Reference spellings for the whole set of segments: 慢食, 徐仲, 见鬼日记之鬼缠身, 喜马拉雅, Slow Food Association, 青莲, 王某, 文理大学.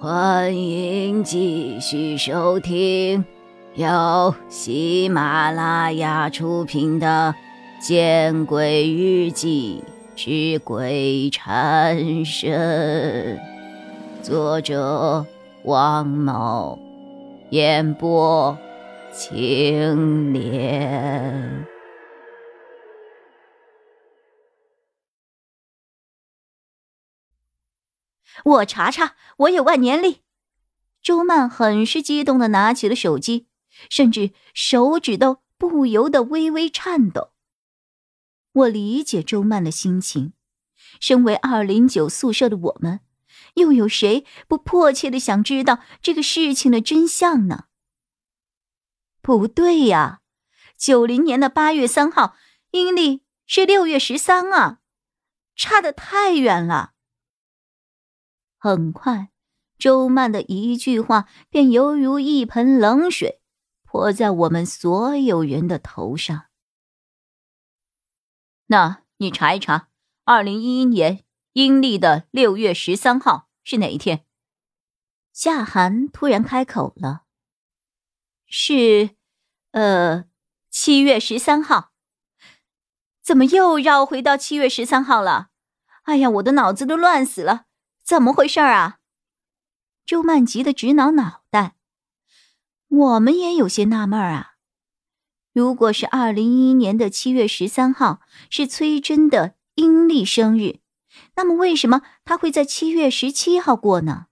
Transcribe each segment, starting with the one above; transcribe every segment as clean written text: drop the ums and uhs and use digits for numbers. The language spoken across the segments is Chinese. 欢迎继续收听由喜马拉雅出品的《见鬼日记之鬼缠身》，作者王某，演播青莲。我查查，我有万年历。周曼很是激动地拿起了手机，甚至手指都不由得微微颤抖。我理解周曼的心情，身为209宿舍的我们，又有谁不迫切地想知道这个事情的真相呢？不对呀，90年的8月3号，阴历是6月13啊，差得太远了。很快，周曼的一句话便犹如一盆冷水泼在我们所有人的头上。那你查一查2011年阴历的6月13号是哪一天？夏寒突然开口了。是7月13号。怎么又绕回到7月13号了？哎呀，我的脑子都乱死了。怎么回事啊？周曼急得直挠脑袋。我们也有些纳闷啊。如果是2011年的7月13号是崔真的阴历生日，那么为什么他会在7月17号过呢？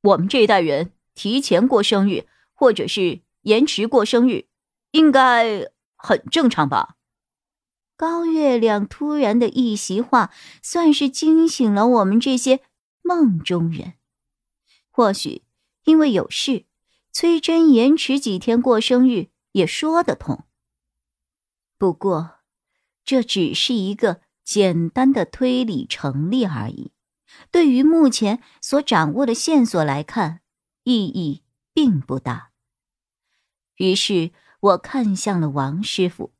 我们这一代人提前过生日或者是延迟过生日应该很正常吧。高月亮突然的一席话算是惊醒了我们这些梦中人。或许因为有事，崔真延迟几天过生日也说得通。不过这只是一个简单的推理成立而已，对于目前所掌握的线索来看，意义并不大。于是我看向了王师傅。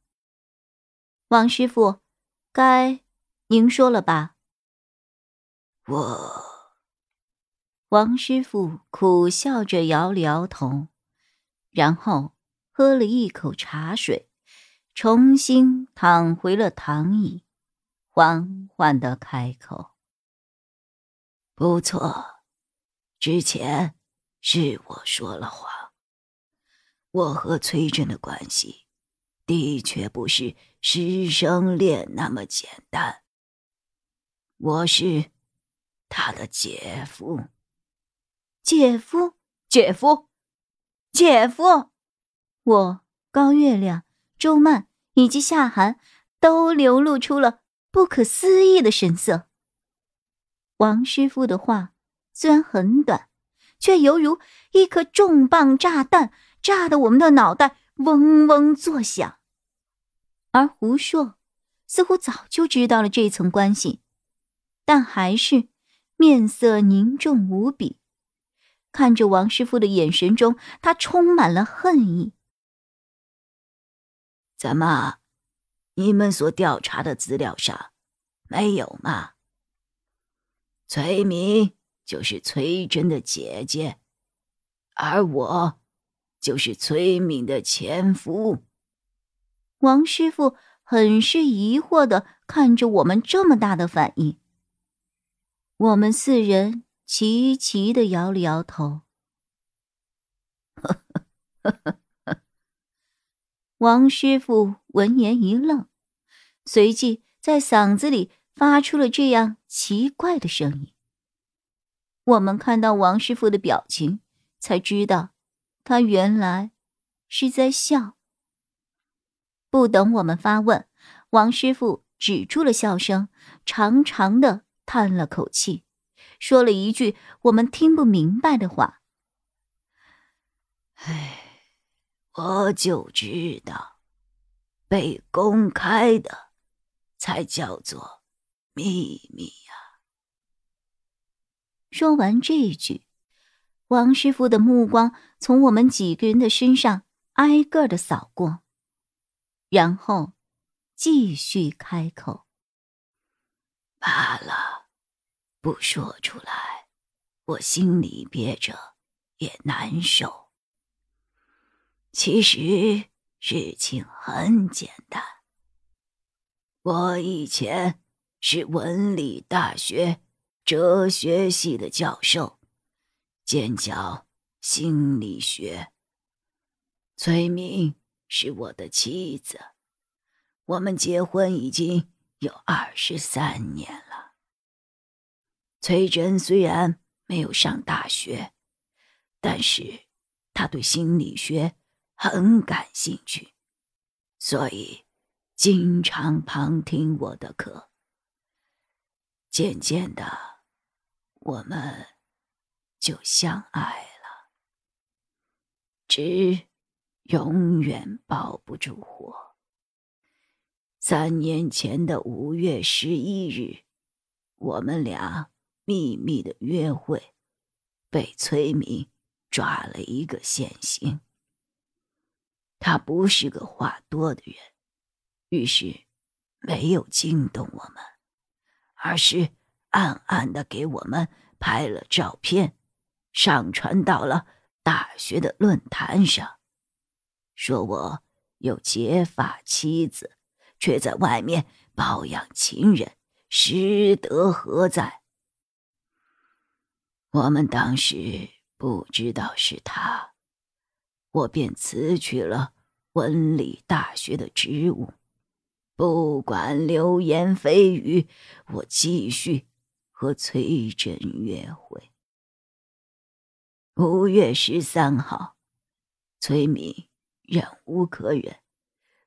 王师傅，该您说了吧？王师傅苦笑着摇了摇头，然后喝了一口茶水，重新躺回了躺椅，缓缓地开口。不错，之前是我说了谎。我和崔真的关系的确不是师生恋那么简单，我是他的姐夫。姐夫！我、高月亮、周曼以及夏寒都流露出了不可思议的神色。王师傅的话虽然很短，却犹如一颗重磅炸弹，炸得我们的脑袋嗡嗡作响。而胡硕似乎早就知道了这层关系，但还是面色凝重无比，看着王师傅的眼神中，他充满了恨意。怎么，你们所调查的资料上没有吗？崔明就是崔真的姐姐，而我就是崔明的前夫。王师傅很是疑惑地看着我们这么大的反应。我们四人齐齐地摇了摇头。王师傅闻言一愣，随即在嗓子里发出了这样奇怪的声音。我们看到王师傅的表情，才知道他原来是在笑。不等我们发问，王师傅止住了笑声，长长的叹了口气，说了一句我们听不明白的话。唉，我就知道，被公开的才叫做秘密啊。说完这一句，王师傅的目光从我们几个人的身上挨个的扫过。然后继续开口。罢了，不说出来，我心里憋着也难受。其实事情很简单，我以前是文理大学哲学系的教授，兼教心理学。崔明是我的妻子，我们结婚已经有23年了。崔真虽然没有上大学，但是她对心理学很感兴趣，所以经常旁听我的课。渐渐的，我们就相爱了，纸永远包不住火。3年前的5月11日，我们俩秘密的约会被崔明抓了一个现行。他不是个话多的人，于是没有惊动我们，而是暗暗地给我们拍了照片，上传到了大学的论坛上，说我有结发妻子，却在外面包养情人，实得何在？我们当时不知道是他，我便辞去了文理大学的职务，不管流言蜚语，我继续和崔真约会。5月13号，崔敏忍无可忍，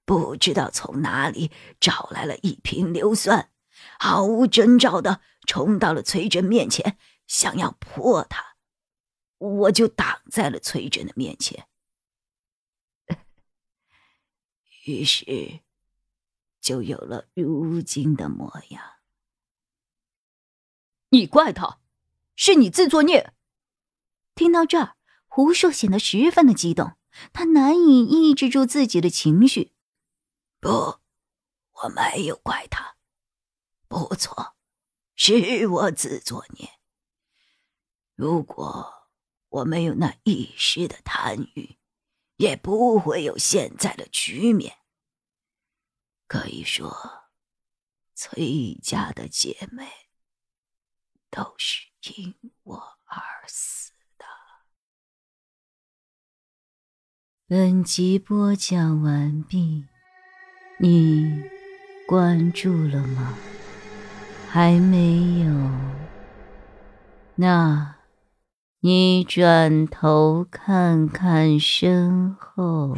不知道从哪里找来了一瓶硫酸，毫无征兆地冲到了崔真面前，想要泼他，我就挡在了崔真的面前。于是就有了如今的模样。你怪他，是你自作孽。听到这儿，胡硕显得十分的激动，他难以抑制住自己的情绪。不，我没有怪他。不错，是我自作孽。如果我没有那一时的贪欲，也不会有现在的局面。可以说，崔家的姐妹都是因我而死的。本集播讲完毕，你关注了吗？还没有？那你转头看看身后。